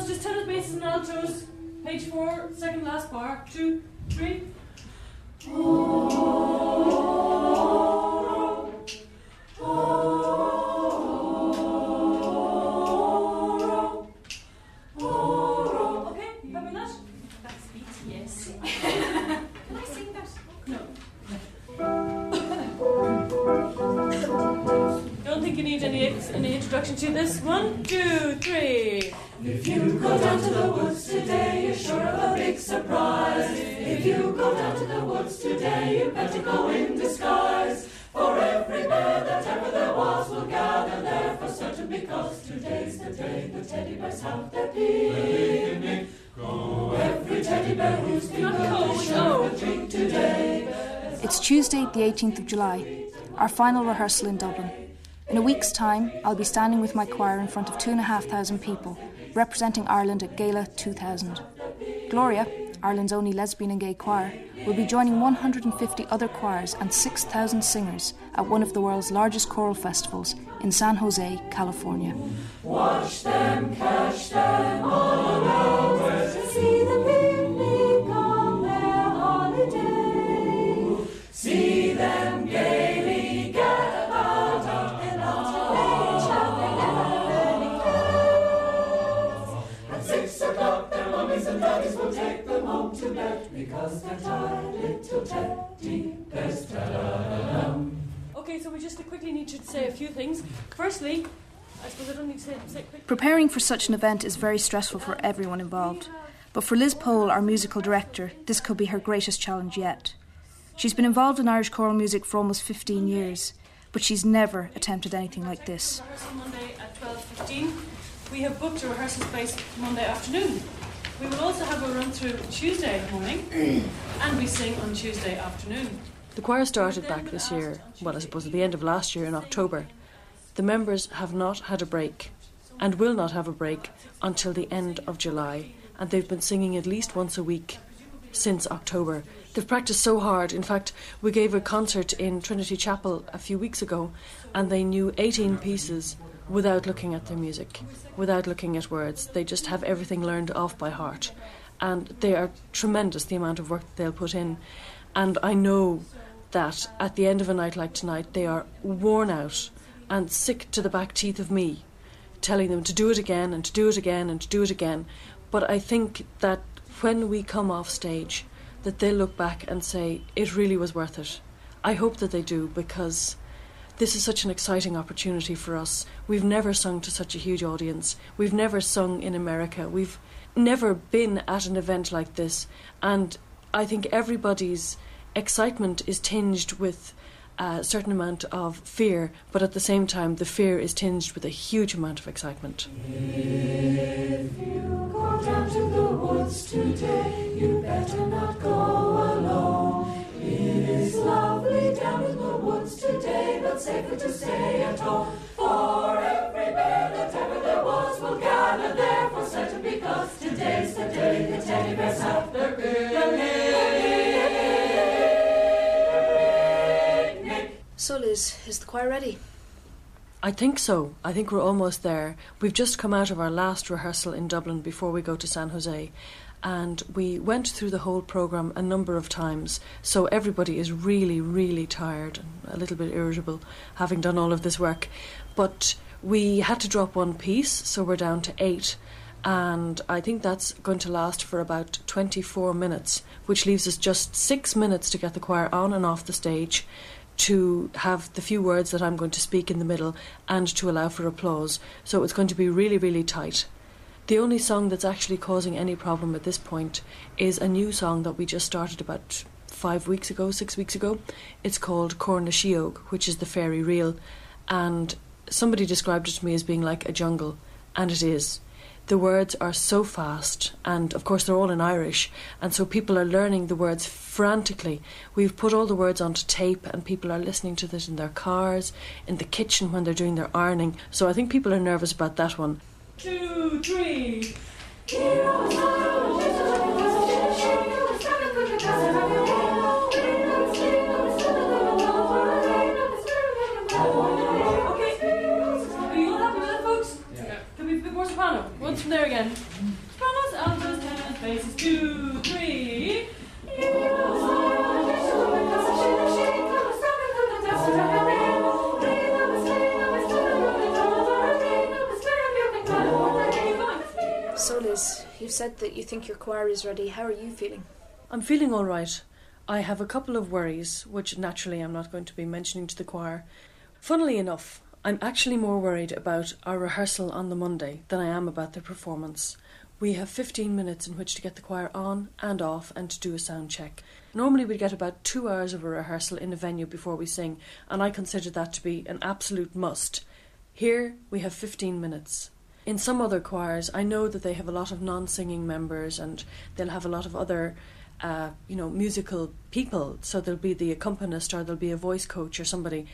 altos, just tenor basses and altos, page 4, second last bar, 2, 3. Okay, you happy with that? That's beat, yes. Can I sing that? No. Don't think you need any introduction to this. 1, 2, 3. If you go down to the woods today, you're sure of a big surprise. If you go down to the woods today, you better go in disguise. For every bear that ever there was will gather there for certain, because today's the day the teddy bears have their picnic. Go, every teddy bear who's been cold, drink today. It's Tuesday, the 18th of July, our final rehearsal in Dublin. In a week's time, I'll be standing with my choir in front of 2,500 people, representing Ireland at Gala 2000. Gloria, Ireland's only lesbian and gay choir, will be joining 150 other choirs and 6,000 singers at one of the world's largest choral festivals in San Jose, California. Watch them, catch them, all around, see the picnic on their holiday. See them gaily get about out and and daddies will take them home to bed, because they're tired little teddy bears. Okay, so we just quickly need to say a few things. Firstly, I suppose I don't need to say quickly. Preparing for such an event is very stressful for everyone involved. But for Liz Pohl, our musical director, this could be her greatest challenge yet. She's been involved in Irish choral music for almost 15 years, but she's never attempted anything like this. Monday at 12:15, we have booked a rehearsal space Monday afternoon. We will also have a run-through Tuesday morning, and we sing on Tuesday afternoon. The choir started back this year, well, I suppose at the end of last year in October. The members have not had a break, and will not have a break until the end of July, and they've been singing at least once a week since October. They've practiced so hard. In fact, we gave a concert in Trinity Chapel a few weeks ago, and they knew 18 pieces without looking at their music, without looking at words. They just have everything learned off by heart. And they are tremendous, the amount of work that they'll put in. And I know that at the end of a night like tonight, they are worn out and sick to the back teeth of me, telling them to do it again and to do it again and to do it again. But I think that when we come off stage, that they'll look back and say, it really was worth it. I hope that they do, because this is such an exciting opportunity for us. We've never sung to such a huge audience. We've never sung in America. We've never been at an event like this. And I think everybody's excitement is tinged with a certain amount of fear, but at the same time, the fear is tinged with a huge amount of excitement. If you go down to the woods today, you better not go alone. It is lovely down in the woods today, but safer to stay at home. For every bear that ever there was will gather there for certain, because today's the day the teddy bears have their picnic. So Liz, is the choir ready? I think so. I think we're almost there. We've just come out of our last rehearsal in Dublin before we go to San Jose. And we went through the whole programme a number of times, so everybody is really, really tired and a little bit irritable, having done all of this work. But we had to drop one piece, so we're down to 8, and I think that's going to last for about 24 minutes, which leaves us just 6 minutes to get the choir on and off the stage, to have the few words that I'm going to speak in the middle, and to allow for applause. So it's going to be really, really tight. The only song that's actually causing any problem at this point is a new song that we just started about 6 weeks ago. It's called Cor Na Sheog, which is the fairy reel, and somebody described it to me as being like a jungle, and it is. The words are so fast, and of course they're all in Irish, and so people are learning the words frantically. We've put all the words onto tape, and people are listening to this in their cars, in the kitchen when they're doing their ironing, so I think people are nervous about that one. 2, 3. Okay. Are you all happy with that, folks? Yeah. Can we be more soprano? We'll from there again. Promise out those 10 faces. 2, 3. So Liz, you've said that you think your choir is ready. How are you feeling? I'm feeling all right. I have a couple of worries, which naturally I'm not going to be mentioning to the choir. Funnily enough, I'm actually more worried about our rehearsal on the Monday than I am about the performance. We have 15 minutes in which to get the choir on and off and to do a sound check. Normally we get about 2 hours of a rehearsal in a venue before we sing, and I consider that to be an absolute must. Here we have 15 minutes. In some other choirs, I know that they have a lot of non-singing members and they'll have a lot of other musical people, so there'll be the accompanist or there'll be a voice coach or somebody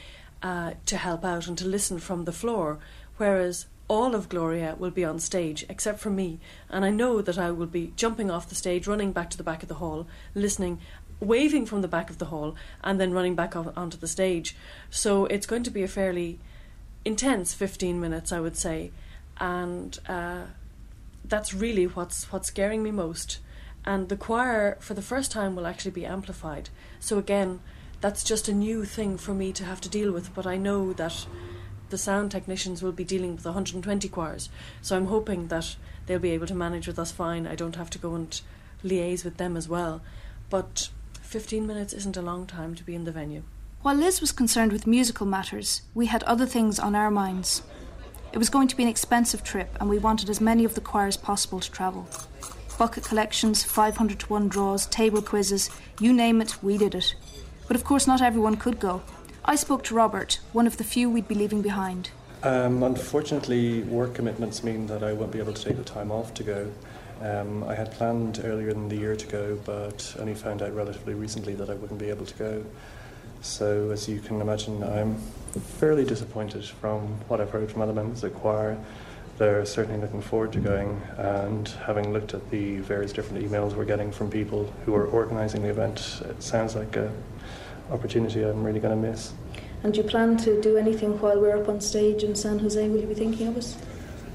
to help out and to listen from the floor, whereas all of Gloria will be on stage except for me, and I know that I will be jumping off the stage, running back to the back of the hall, listening, waving from the back of the hall, and then running back onto the stage. So it's going to be a fairly intense 15 minutes, I would say, and that's really what's scaring me most. And the choir, for the first time, will actually be amplified. So again, that's just a new thing for me to have to deal with, but I know that the sound technicians will be dealing with 120 choirs, so I'm hoping that they'll be able to manage with us fine. I don't have to go and liaise with them as well. But 15 minutes isn't a long time to be in the venue. While Liz was concerned with musical matters, we had other things on our minds. It was going to be an expensive trip, and we wanted as many of the choir as possible to travel. Bucket collections, 500 to 1 draws, table quizzes, you name it, we did it. But of course not everyone could go. I spoke to Robert, one of the few we'd be leaving behind. Unfortunately, work commitments mean that I won't be able to take the time off to go. I had planned earlier in the year to go, but only found out relatively recently that I wouldn't be able to go. So, as you can imagine, I'm fairly disappointed from what I've heard from other members of the choir. They're certainly looking forward to going, and having looked at the various different emails we're getting from people who are organising the event, it sounds like an opportunity I'm really going to miss. And do you plan to do anything while we're up on stage in San Jose? Will you be thinking of us?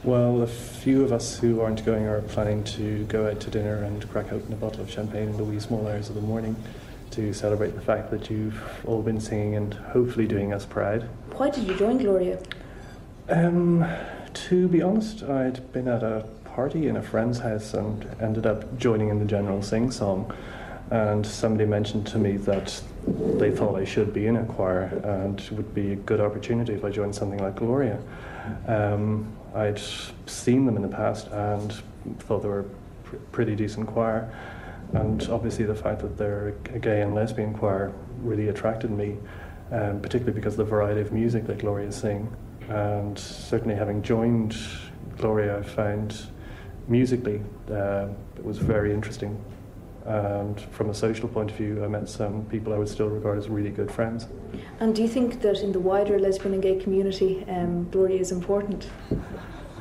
Well, a few of us who aren't going are planning to go out to dinner and crack open a bottle of champagne in the wee small hours of the morning to celebrate the fact that you've all been singing and hopefully doing us proud. Why did you join Gloria? To be honest, I'd been at a party in a friend's house and ended up joining in the general sing-song, and somebody mentioned to me that they thought I should be in a choir and it would be a good opportunity if I joined something like Gloria. I'd seen them in the past and thought they were a pretty decent choir, and obviously the fact that they're a gay and lesbian choir really attracted me, particularly because of the variety of music that Gloria sing. And certainly having joined Gloria, I found musically it was very interesting. And from a social point of view, I met some people I would still regard as really good friends. And do you think that in the wider lesbian and gay community, Gloria is important?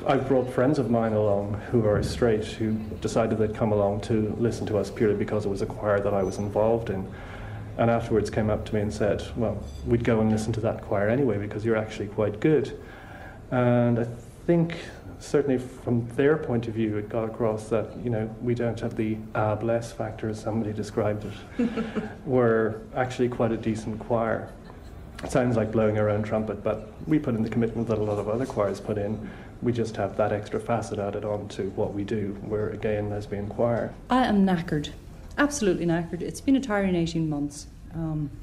I've brought friends of mine along who are straight, who decided they'd come along to listen to us purely because it was a choir that I was involved in. And afterwards came up to me and said, well, we'd go and listen to that choir anyway because you're actually quite good. And I think certainly from their point of view it got across that, we don't have the bless factor as somebody described it. We're actually quite a decent choir. It sounds like blowing our own trumpet, but we put in the commitment that a lot of other choirs put in. We just have that extra facet added on to what we do. We're a gay and lesbian choir. I am knackered. Absolutely knackered. It's been a tiring 18 months.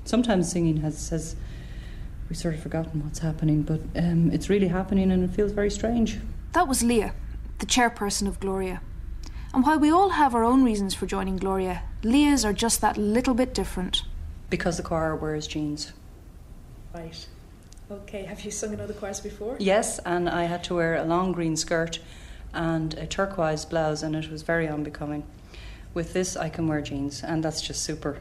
Sometimes singing has we've sort of forgotten what's happening, but it's really happening and it feels very strange. That was Leah, the chairperson of Gloria. And while we all have our own reasons for joining Gloria, Leah's are just that little bit different. Because the choir wears jeans. Right. Okay, have you sung in other choirs before? Yes, and I had to wear a long green skirt and a turquoise blouse, and it was very unbecoming. With this, I can wear jeans, and that's just super.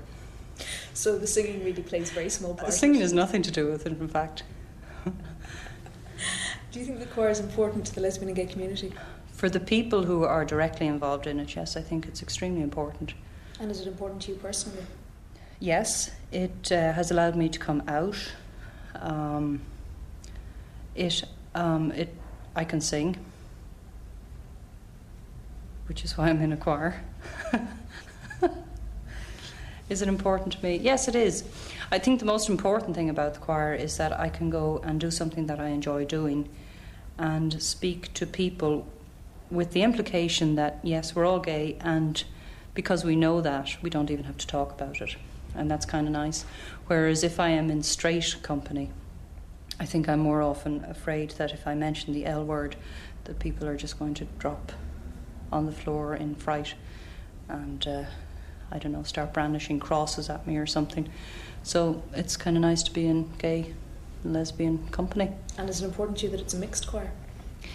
So the singing really plays a very small part. The singing has nothing to do with it, in fact. Do you think the choir is important to the lesbian and gay community? For the people who are directly involved in it, yes, I think it's extremely important. And is it important to you personally? Yes, it has allowed me to come out. I can sing. which is why I'm in a choir. Is it important to me? Yes, it is. I think the most important thing about the choir is that I can go and do something that I enjoy doing and speak to people with the implication that, yes, we're all gay, and because we know that, we don't even have to talk about it. And that's kind of nice. Whereas if I am in straight company, I think I'm more often afraid that if I mention the L word, that people are just going to drop on the floor in fright and, I don't know, start brandishing crosses at me or something. So it's kind of nice to be in gay and lesbian company. And is it important to you that it's a mixed choir?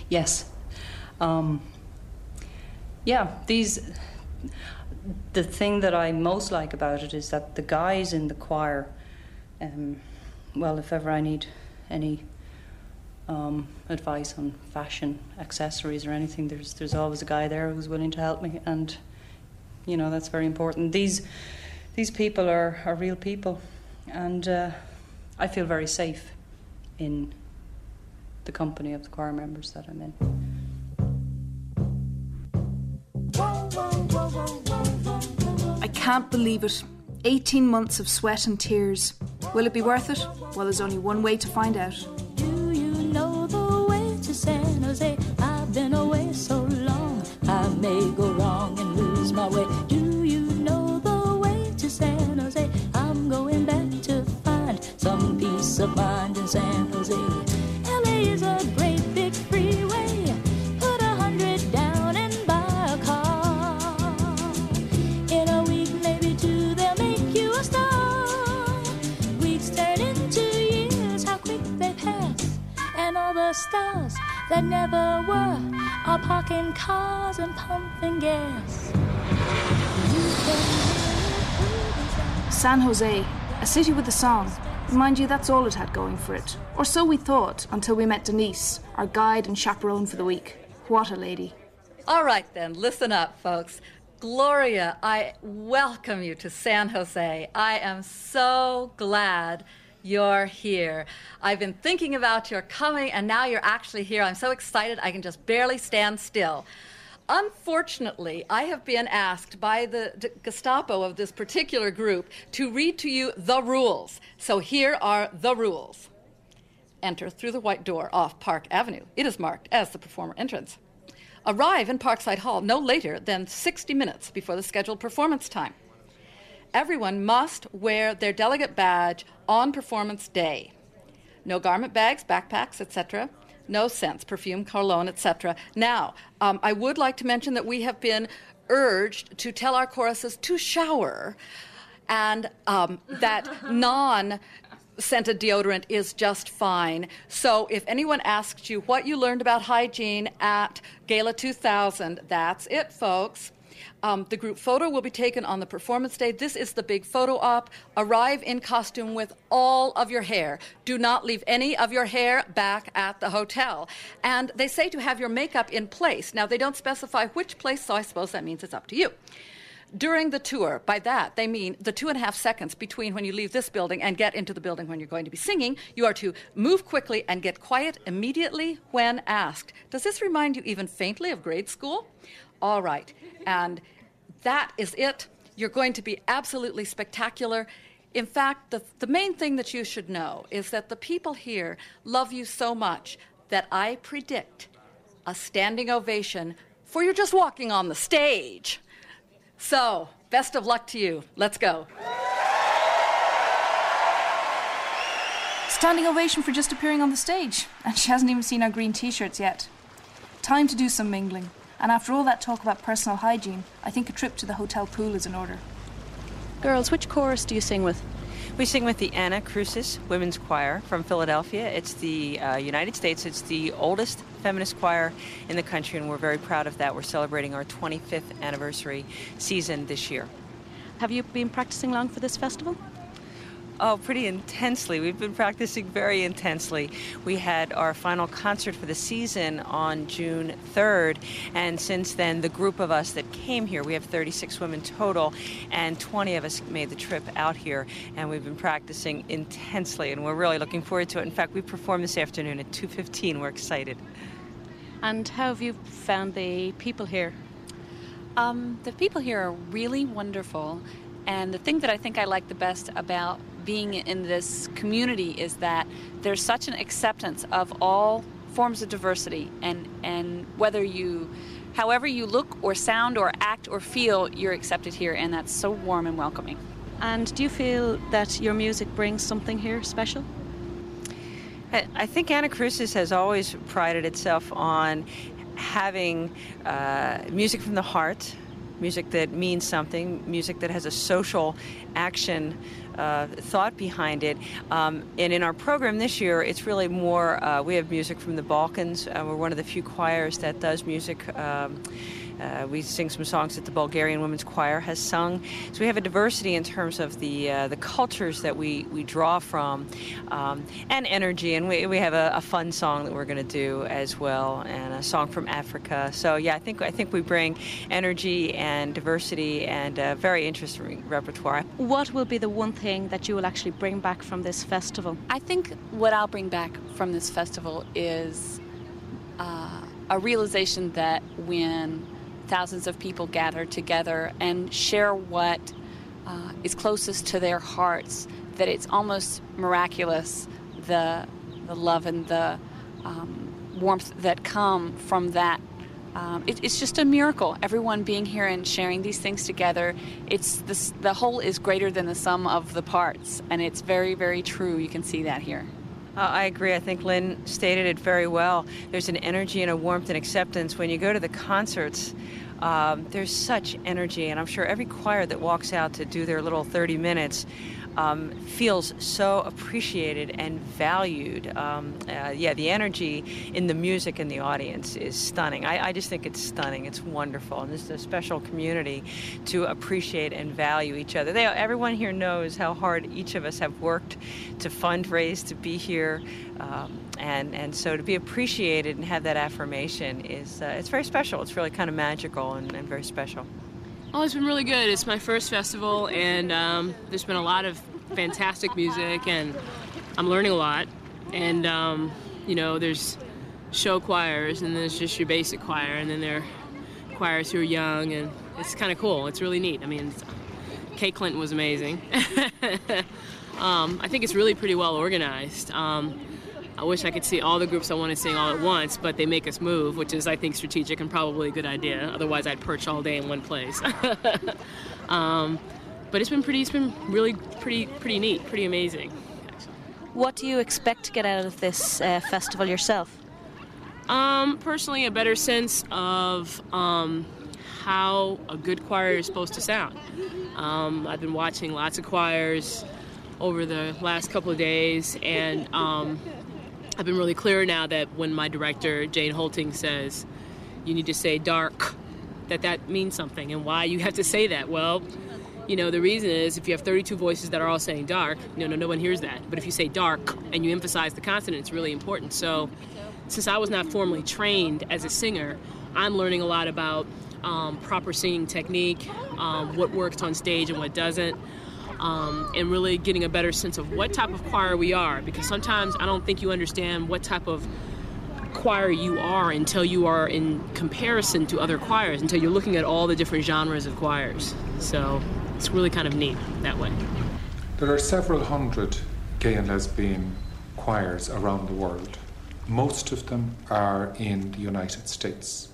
Yes. The thing that I most like about it is that the guys in the choir, well, if ever I need any advice on fashion, accessories or anything, there's always a guy there who's willing to help me, and, you know, that's very important. These people are real people, and I feel very safe in the company of the choir members that I'm in. I can't believe it. 18 months of sweat and tears. Will it be worth it? Well, there's only one way to find out. Do you know the way to San Jose? I've been away so long, I may go wrong and lose my way. Do you know the way to San Jose? I'm going back to find some peace of mind in San Jose. LA is a great big freeway. Stars that never were are parking cars and pumping gas. San Jose, a city with a song. Mind you, that's all it had going for it. Or so we thought, until we met Denise, our guide and chaperone for the week. What a lady. All right then, listen up, folks. Gloria, I welcome you to San Jose. I am so glad you're here. I've been thinking about your coming, and now you're actually here. I'm so excited I can just barely stand still. Unfortunately, I have been asked by the Gestapo of this particular group to read to you the rules. So here are the rules. Enter through the white door off Park Avenue. It is marked as the performer entrance. Arrive in Parkside Hall no later than 60 minutes before the scheduled performance time. Everyone must wear their delegate badge on performance day. No garment bags, backpacks, etc. No scents, perfume, cologne, etc. Now, I would like to mention that we have been urged to tell our choruses to shower, and that non-scented deodorant is just fine. So if anyone asks you what you learned about hygiene at Gala 2000, that's it, folks. The group photo will be taken on the performance day. This is the big photo op. Arrive in costume with all of your hair. Do not leave any of your hair back at the hotel. And they say to have your makeup in place. Now, they don't specify which place, so I suppose that means it's up to you. During the tour, by that, they mean the 2.5 seconds between when you leave this building and get into the building when you're going to be singing. You are to move quickly and get quiet immediately when asked. Does this remind you even faintly of grade school? All right, and that is it. You're going to be absolutely spectacular. In fact, the main thing that you should know is that the people here love you so much that I predict a standing ovation for you just walking on the stage. So, best of luck to you. Let's go. Standing ovation for just appearing on the stage. And she hasn't even seen our green T-shirts yet. Time to do some mingling. And after all that talk about personal hygiene, I think a trip to the hotel pool is in order. Girls, which chorus do you sing with? We sing with the Anna Crucis Women's Choir from Philadelphia. It's the United States. It's the oldest feminist choir in the country, and we're very proud of that. We're celebrating our 25th anniversary season this year. Have you been practicing long for this festival? Oh, pretty intensely. We've been practicing very intensely. We had our final concert for the season on June 3rd, and since then, the group of us that came here, we have 36 women total, and 20 of us made the trip out here, and we've been practicing intensely, and we're really looking forward to it. In fact, we perform this afternoon at 2:15. We're excited. And how have you found the people here? The people here are really wonderful, and the thing that I think I like the best about being in this community is that there's such an acceptance of all forms of diversity, and whether you, however you look or sound or act or feel, you're accepted here, and that's so warm and welcoming. And do you feel that your music brings something here special? I think Anacrucis has always prided itself on having music from the heart, music that means something, music that has a social action thought behind it. And in our program this year, it's really more, we have music from the Balkans. We're one of the few choirs that does music. We sing some songs that the Bulgarian Women's Choir has sung. So we have a diversity in terms of the cultures that we draw from, and energy. And we have a fun song that we're going to do as well, and a song from Africa. So yeah, I think we bring energy and diversity and a very interesting repertoire. What will be the one thing that you will actually bring back from this festival? I think what I'll bring back from this festival is a realization that when thousands of people gather together and share what is closest to their hearts, that it's almost miraculous, the love and the warmth that come from that. It's just a miracle, everyone being here and sharing these things together. It's the whole is greater than the sum of the parts, and it's very, very true. You can see that here. I agree. I think Lynn stated it very well. There's an energy and a warmth and acceptance. When you go to the concerts, there's such energy, and I'm sure every choir that walks out to do their little 30 minutes feels so appreciated and valued. The energy in the music and the audience is stunning. I just think it's stunning. It's wonderful, and this is a special community to appreciate and value each other. Everyone here knows how hard each of us have worked to fundraise to be here, and so to be appreciated and have that affirmation is it's very special. It's really kind of magical and very special. Oh, it's been really good. It's my first festival, and there's been a lot of fantastic music, and I'm learning a lot. And, there's show choirs, and there's just your basic choir, and then there are choirs who are young, and it's kind of cool. It's really neat. I mean, Kay Clinton was amazing. I think it's really pretty well organized. I wish I could see all the groups I want to sing all at once, but they make us move, which is, I think, strategic and probably a good idea. Otherwise, I'd perch all day in one place. But it's been really pretty neat, pretty amazing. What do you expect to get out of this festival yourself? Personally, a better sense of how a good choir is supposed to sound. I've been watching lots of choirs over the last couple of days, and I've been really clear now that when my director, Jane Holting, says, you need to say dark, that means something. And why you have to say that? Well, the reason is if you have 32 voices that are all saying dark, no one hears that. But if you say dark and you emphasize the consonant, it's really important. So since I was not formally trained as a singer, I'm learning a lot about proper singing technique, what works on stage and what doesn't. And really getting a better sense of what type of choir we are, because sometimes I don't think you understand what type of choir you are until you are in comparison to other choirs, until you're looking at all the different genres of choirs. So it's really kind of neat that way. There are several hundred gay and lesbian choirs around the world. Most of them are in the United States.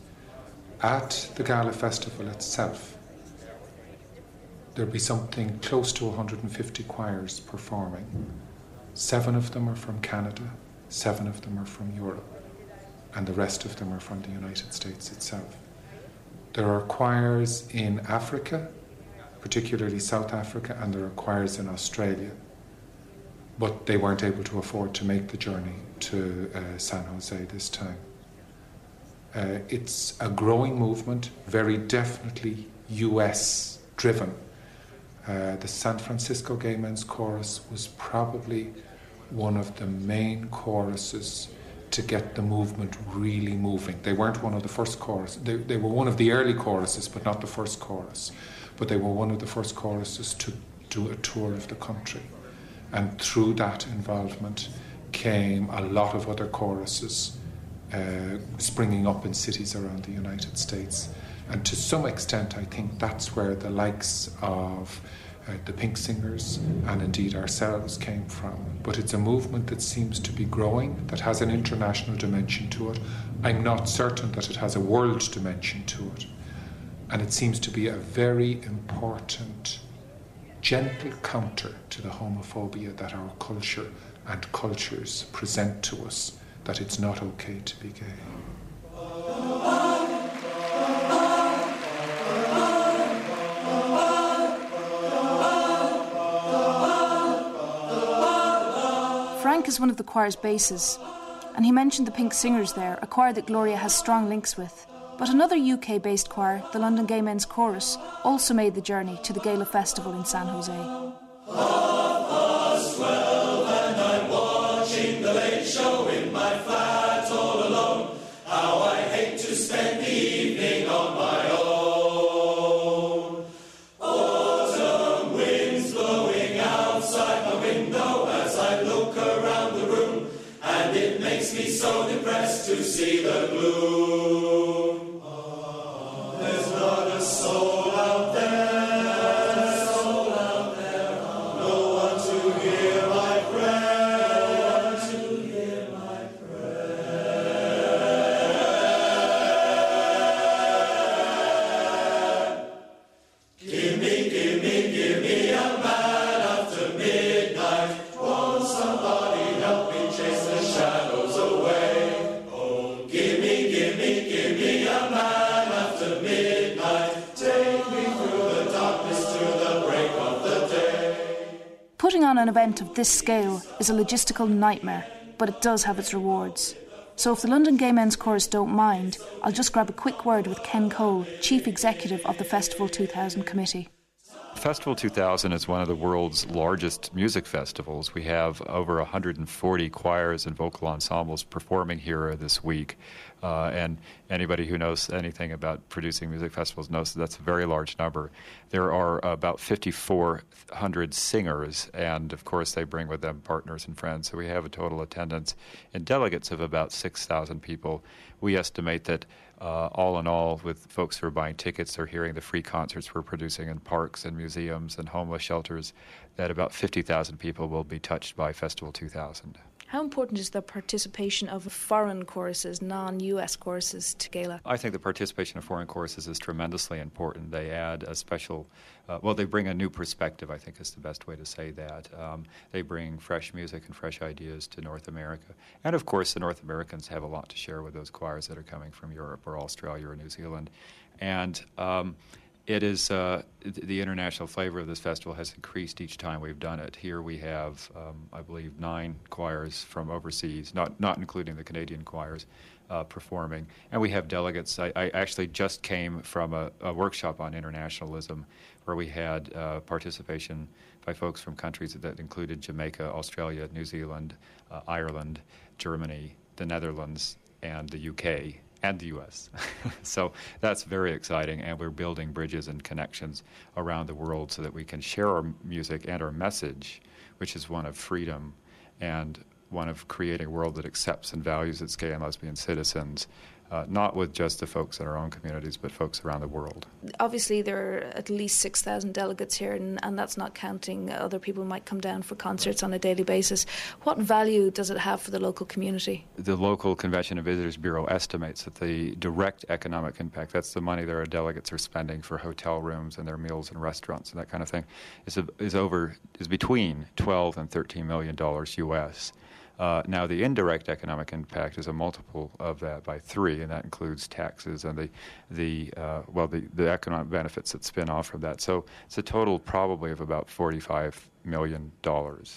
At the Gala Festival itself, there'll be something close to 150 choirs performing. 7 of them are from Canada, 7 of them are from Europe, and the rest of them are from the United States itself. There are choirs in Africa, particularly South Africa, and there are choirs in Australia, but they weren't able to afford to make the journey to San Jose this time. It's a growing movement, very definitely US driven. The San Francisco Gay Men's Chorus was probably one of the main choruses to get the movement really moving. They weren't one of the first choruses. They were one of the early choruses, but not the first chorus. But they were one of the first choruses to do a tour of the country. And through that involvement came a lot of other choruses springing up in cities around the United States And to some extent, I think that's where the likes of the Pink Singers and indeed ourselves came from. But it's a movement that seems to be growing, that has an international dimension to it. I'm not certain that it has a world dimension to it. And it seems to be a very important, gentle counter to the homophobia that our culture and cultures present to us, that it's not okay to be gay. Frank is one of the choir's basses, and he mentioned the Pink Singers there, a choir that Gloria has strong links with. But another UK-based choir, the London Gay Men's Chorus, also made the journey to the Gala Festival in San Jose. Half past 12 and I'm watching the late show in my flat all alone. How I hate to spend the evening on my own. Autumn winds blowing outside my window as I look around the room, and it makes me so depressed to see the gloom. An event of this scale is a logistical nightmare, but it does have its rewards. So if the London Gay Men's Chorus don't mind, I'll just grab a quick word with Ken Cole, Chief Executive of the Festival 2000 Committee. Festival 2000 is one of the world's largest music festivals. We have over 140 choirs and vocal ensembles performing here this week. And anybody who knows anything about producing music festivals knows that's a very large number. There are about 5,400 singers, and of course they bring with them partners and friends. So we have a total attendance and delegates of about 6,000 people. We estimate that all in all, with folks who are buying tickets, they're hearing the free concerts we're producing in parks and museums and homeless shelters, that about 50,000 people will be touched by Festival 2000. How important is the participation of foreign choruses, non-US choruses, to Gala? I think the participation of foreign choruses is tremendously important. They add a special, they bring a new perspective, I think is the best way to say that. They bring fresh music and fresh ideas to North America. And of course, the North Americans have a lot to share with those choirs that are coming from Europe or Australia or New Zealand. And it is the international flavor of this festival has increased each time we've done it. Here we have, I believe, 9 choirs from overseas, not including the Canadian choirs, performing. And we have delegates. I actually just came from a workshop on internationalism where we had participation by folks from countries that included Jamaica, Australia, New Zealand, Ireland, Germany, the Netherlands, and the UK. And the U.S. So that's very exciting, and we're building bridges and connections around the world so that we can share our music and our message, which is one of freedom and one of creating a world that accepts and values its gay and lesbian citizens, not with just the folks in our own communities, but folks around the world. Obviously, there are at least 6,000 delegates here, and that's not counting other people who might come down for concerts on a daily basis. What value does it have for the local community? The local Convention and Visitors Bureau estimates that the direct economic impact, that's the money that our delegates are spending for hotel rooms and their meals and restaurants and that kind of thing, is between $12 and $13 million U.S., now, the indirect economic impact is a multiple of that by 3, and that includes taxes and the economic benefits that spin off from that. So it's a total probably of about $45 million.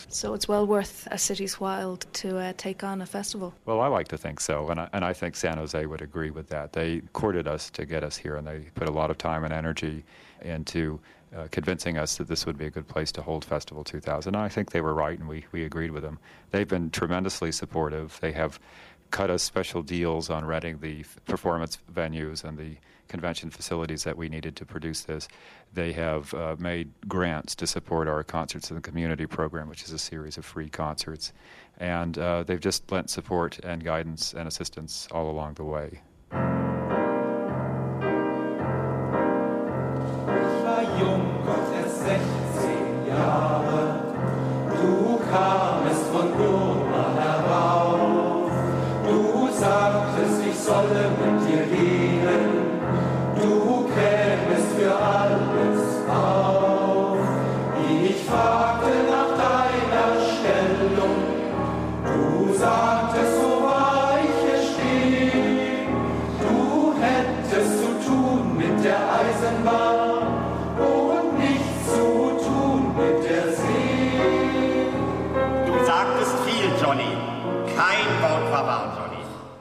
So it's well worth a city's while to take on a festival. Well, I like to think so, and I think San Jose would agree with that. They courted us to get us here, and they put a lot of time and energy into convincing us that this would be a good place to hold Festival 2000. And I think they were right, and we agreed with them. They've been tremendously supportive. They have cut us special deals on renting the performance venues and the convention facilities that we needed to produce this. They have made grants to support our Concerts in the Community program, which is a series of free concerts. And they've just lent support and guidance and assistance all along the way.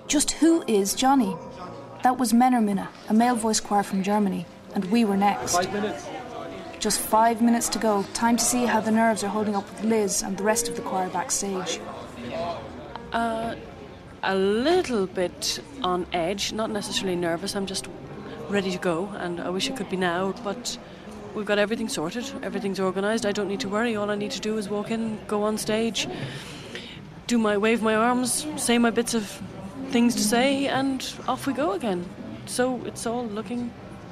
Just who is Johnny? That was Männerminne, a male voice choir from Germany, and we were next. 5 minutes. Just 5 minutes to go, time to see how the nerves are holding up with Liz and the rest of the choir backstage. A little bit on edge, not necessarily nervous, I'm just ready to go, and I wish it could be now, but we've got everything sorted, everything's organised, I don't need to worry, all I need to do is walk in, go on stage, wave my arms, say my bits of things to say, and off we go again. So it's all looking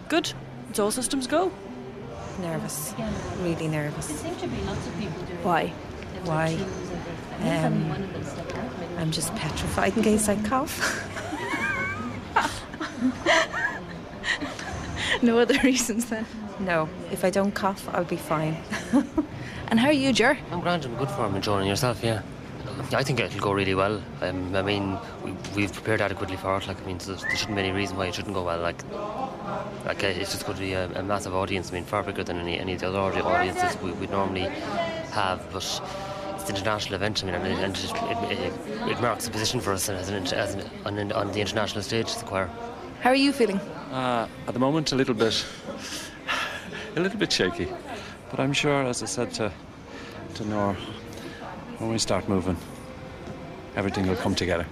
good. It's all systems go. Nervous. Yeah. Really nervous. There seem to be lots of people doing Why? I'm just petrified in case I cough. No other reasons then? No. If I don't cough, I'll be fine. And how are you, Ger? I'm grand. I'm good form. Enjoying yourself, yeah. I think it'll go really well. I mean, we've prepared adequately for it. Like, I mean, so there shouldn't be any reason why it shouldn't go well. Like it's just going to be a massive audience. I mean, far bigger than any of the other audiences we normally have. But it's an international event. I mean, and it marks a position for us on the international stage, the choir. How are you feeling? At the moment, a little bit shaky. But I'm sure, as I said to Nora, when we start moving, everything will come together.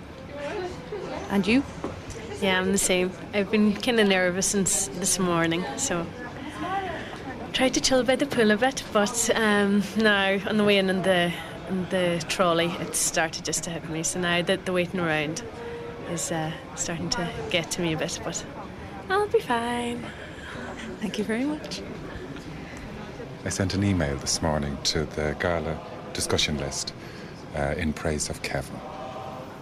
And you? Yeah, I'm the same. I've been kind of nervous since this morning, so tried to chill by the pool a bit, but now on the way in the trolley, it started just to hit me. So now that the waiting around is starting to get to me a bit, but I'll be fine. Thank you very much. I sent an email this morning to the Gala discussion list in praise of Kevin.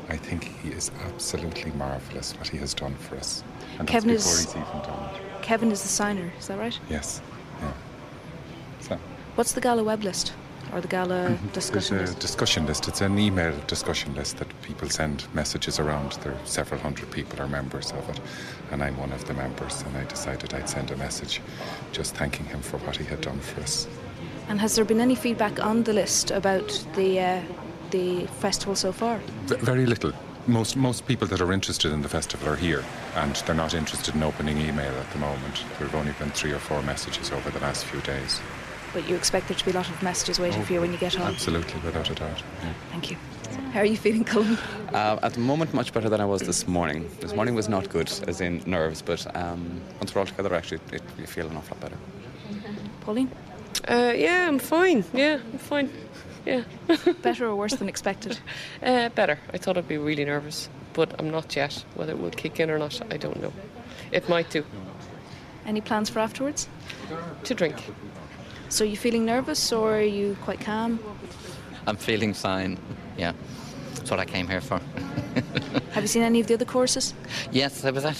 I think he is absolutely marvellous what he has done for us. And Kevin that's before he's even done it. Kevin is the signer, is that right? Yes. Yeah. So. What's the Gala web list? Or the Gala discussion list? It's a discussion list. It's an email discussion list that people send messages around. There are several hundred people are members of it. And I'm one of the members. And I decided I'd send a message just thanking him for what he had done for us. And has there been any feedback on the list about the festival so far? Very little. Most people that are interested in the festival are here, and they're not interested in opening email at the moment. There have only been 3 or 4 messages over the last few days. But you expect there to be a lot of messages waiting for you when you get home? Absolutely, without a doubt. Yeah. Thank you. How are you feeling, Colin? At the moment, much better than I was this morning. This morning was not good, as in nerves, but once we're all together, actually, you feel an awful lot better. Pauline? Yeah, I'm fine. Yeah, I'm fine. Yeah. Better or worse than expected? Better. I thought I'd be really nervous, but I'm not yet. Whether it will kick in or not, I don't know. It might do. Any plans for afterwards? To drink. So you're feeling nervous or are you quite calm? I'm feeling fine, yeah. That's what I came here for. Have you seen any of the other choruses? Yes, I was at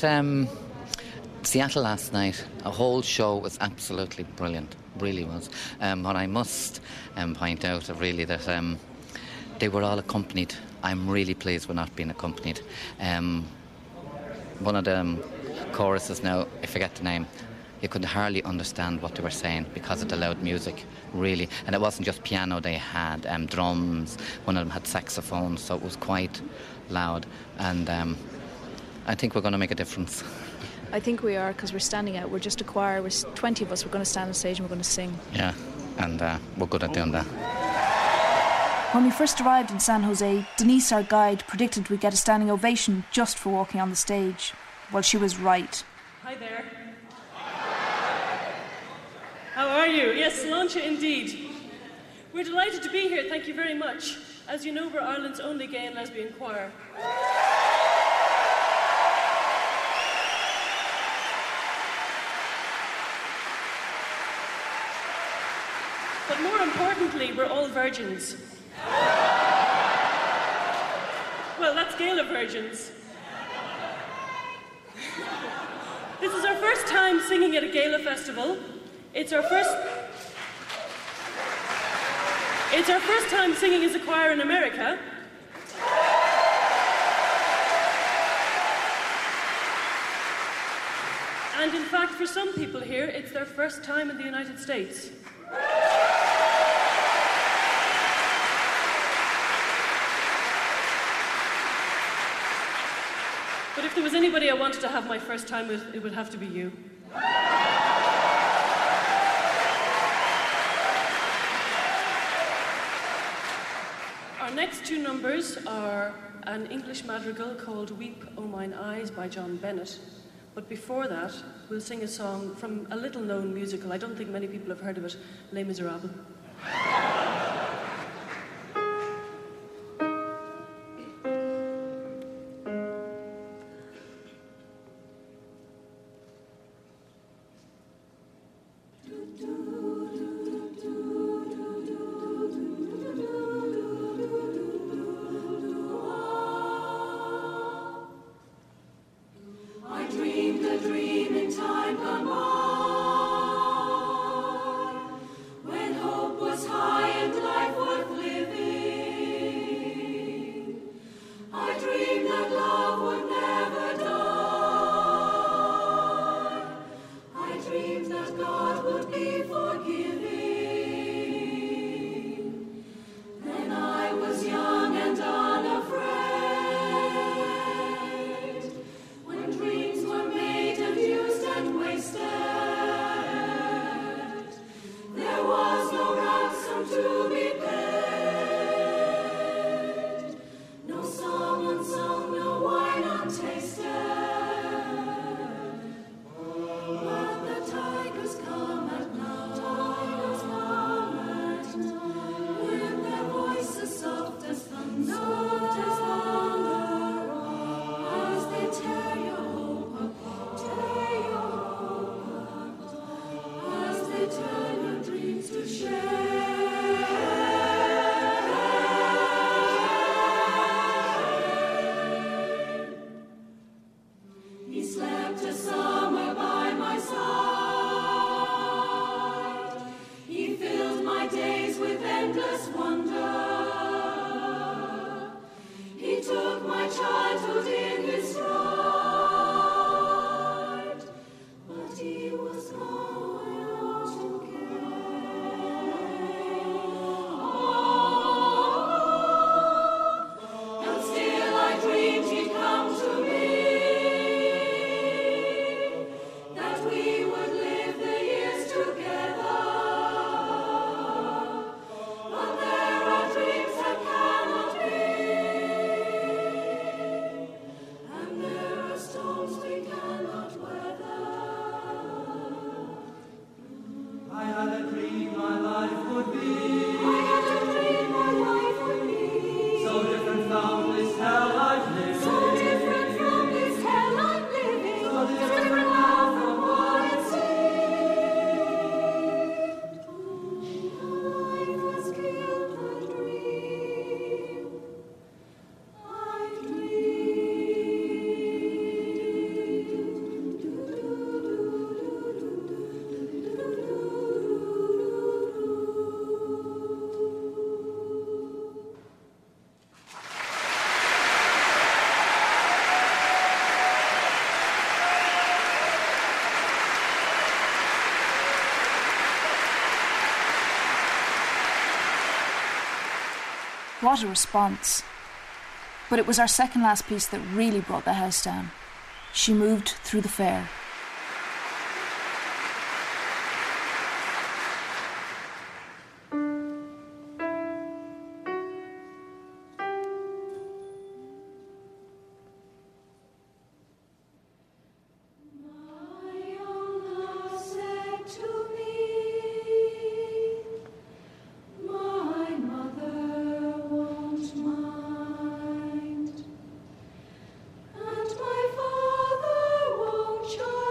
Seattle last night. A whole show was absolutely brilliant. Really was. What I must point out, really, that they were all accompanied. I'm really pleased with not being accompanied. One of the choruses now, I forget the name, you could hardly understand what they were saying because of the loud music, really. And it wasn't just piano, they had drums, one of them had saxophones, so it was quite loud. And I think we're going to make a difference. I think we are, because we're standing out. We're just a choir. We're 20 of us. We're going to stand on stage and we're going to sing. Yeah, and we're good at doing that. When we first arrived in San Jose, Denise, our guide, predicted we'd get a standing ovation just for walking on the stage. Well, she was right. Hi there. How are you? Yes, Solancha indeed. We're delighted to be here. Thank you very much. As you know, we're Ireland's only gay and lesbian choir. But more importantly, we're all virgins. Well, that's Gala virgins. This is our first time singing at a Gala festival. It's our first time singing as a choir in America. And in fact, for some people here, it's their first time in the United States. But if there was anybody I wanted to have my first time with, it would have to be you. Our next two numbers are an English madrigal called Weep O Mine Eyes by John Bennett. But before that, we'll sing a song from a little-known musical. I don't think many people have heard of it, Les Miserables. What a response. But it was our second last piece that really brought the house down. She moved through the fair. Sure.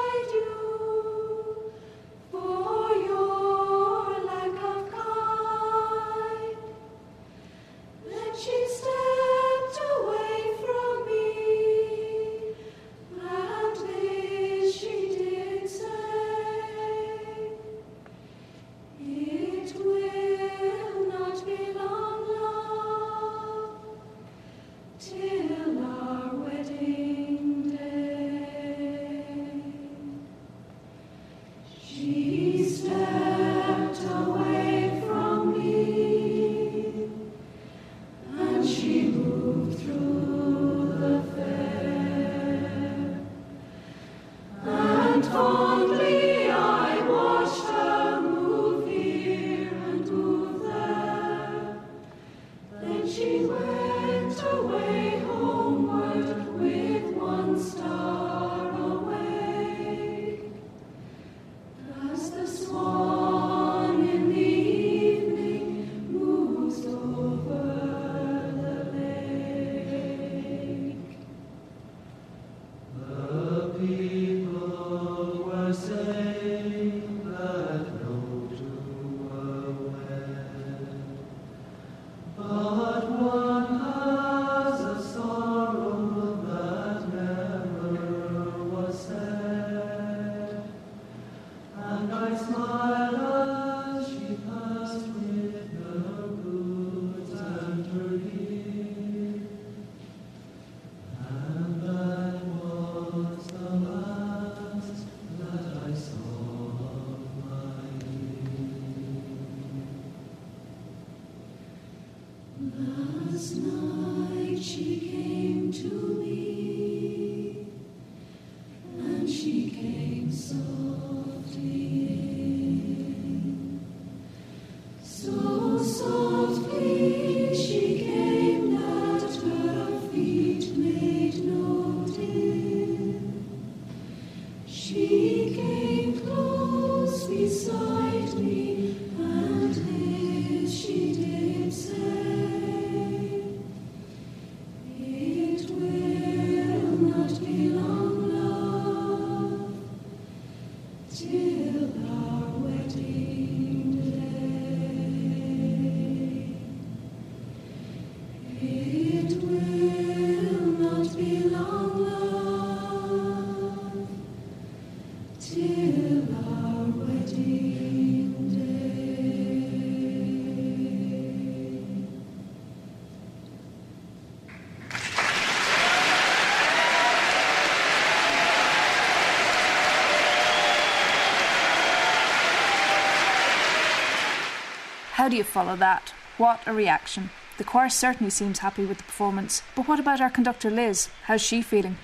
How do you follow that? What a reaction. The choir certainly seems happy with the performance, but what about our conductor Liz? How's she feeling?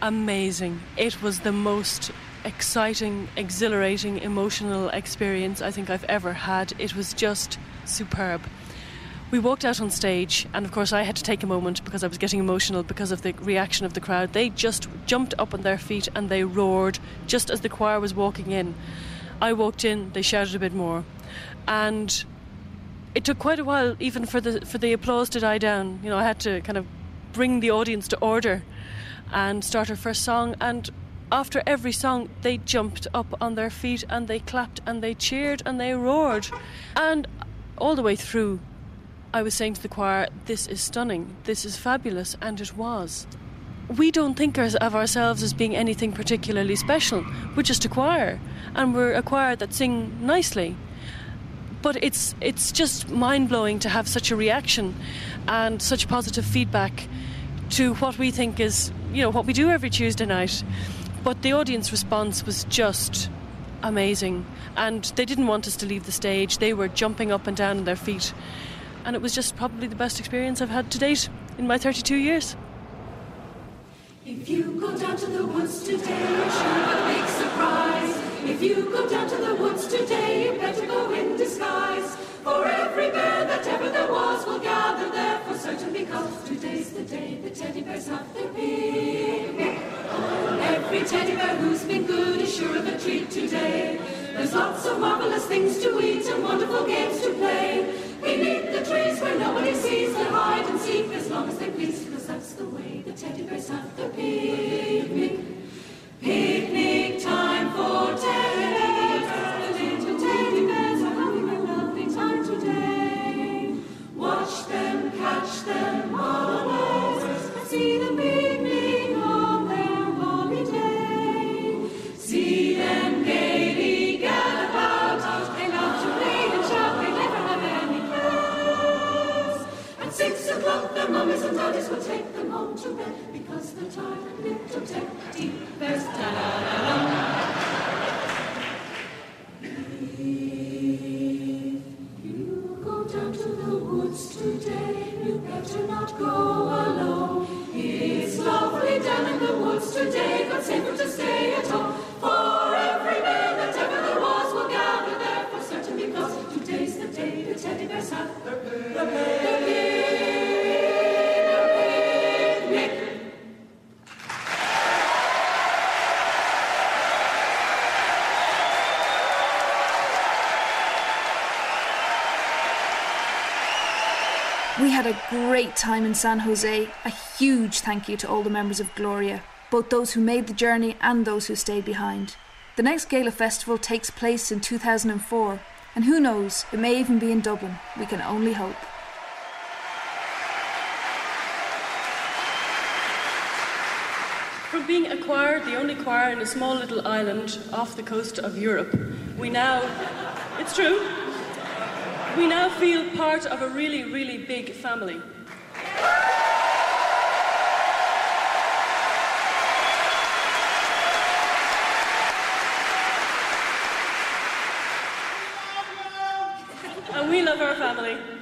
Amazing. It was the most exciting, exhilarating, emotional experience I think I've ever had. It was just superb. We walked out on stage and of course I had to take a moment because I was getting emotional because of the reaction of the crowd. They just jumped up on their feet and they roared just as the choir was walking in. I walked in, they shouted a bit more. And it took quite a while even for the applause to die down. You know, I had to kind of bring the audience to order and start our first song. And after every song, they jumped up on their feet and they clapped and they cheered and they roared. And all the way through, I was saying to the choir, this is stunning, this is fabulous, and it was. We don't think of ourselves as being anything particularly special. We're just a choir, and we're a choir that sing nicely. But it's just mind-blowing to have such a reaction and such positive feedback to what we think is, you know, what we do every Tuesday night. But the audience response was just amazing. And they didn't want us to leave the stage. They were jumping up and down on their feet. And it was just probably the best experience I've had to date in my 32 years. If you go down to the woods today, you're sure of a big surprise. If you go down to the woods today, you better go in disguise. For every bear that ever there was will gather there for certain, because today's the day the teddy bears have their picnic. Every teddy bear who's been good is sure of a treat today. There's lots of marvelous things to eat and wonderful games to play. Beneath the trees where nobody sees, they hide and seek as long as they please, because that's the way the teddy bears have their picnic. Picnic time for teddy bears. The little teddy bears are having a lovely time today. Watch them, catch them, always see them beginning on their holiday. See them gaily gallop about. They love to play and shout. They never have any cares. At 6 o'clock, their mummies and daddies will take them home to bed, because they're tired and little teddy bears. If you go down to the woods today, you better not go alone. It's lovely down in the woods today, but safer to stay at home. For every man that ever there was will gather there for certain, because today's the day the teddy bears have their picnic. We had a great time in San Jose. A huge thank you to all the members of Gloria, both those who made the journey and those who stayed behind. The next Gala Festival takes place in 2004, and who knows, it may even be in Dublin. We can only hope. From being a choir, the only choir in a small little island off the coast of Europe, we now, it's true, we now feel part of a really, really big family. And we love our family.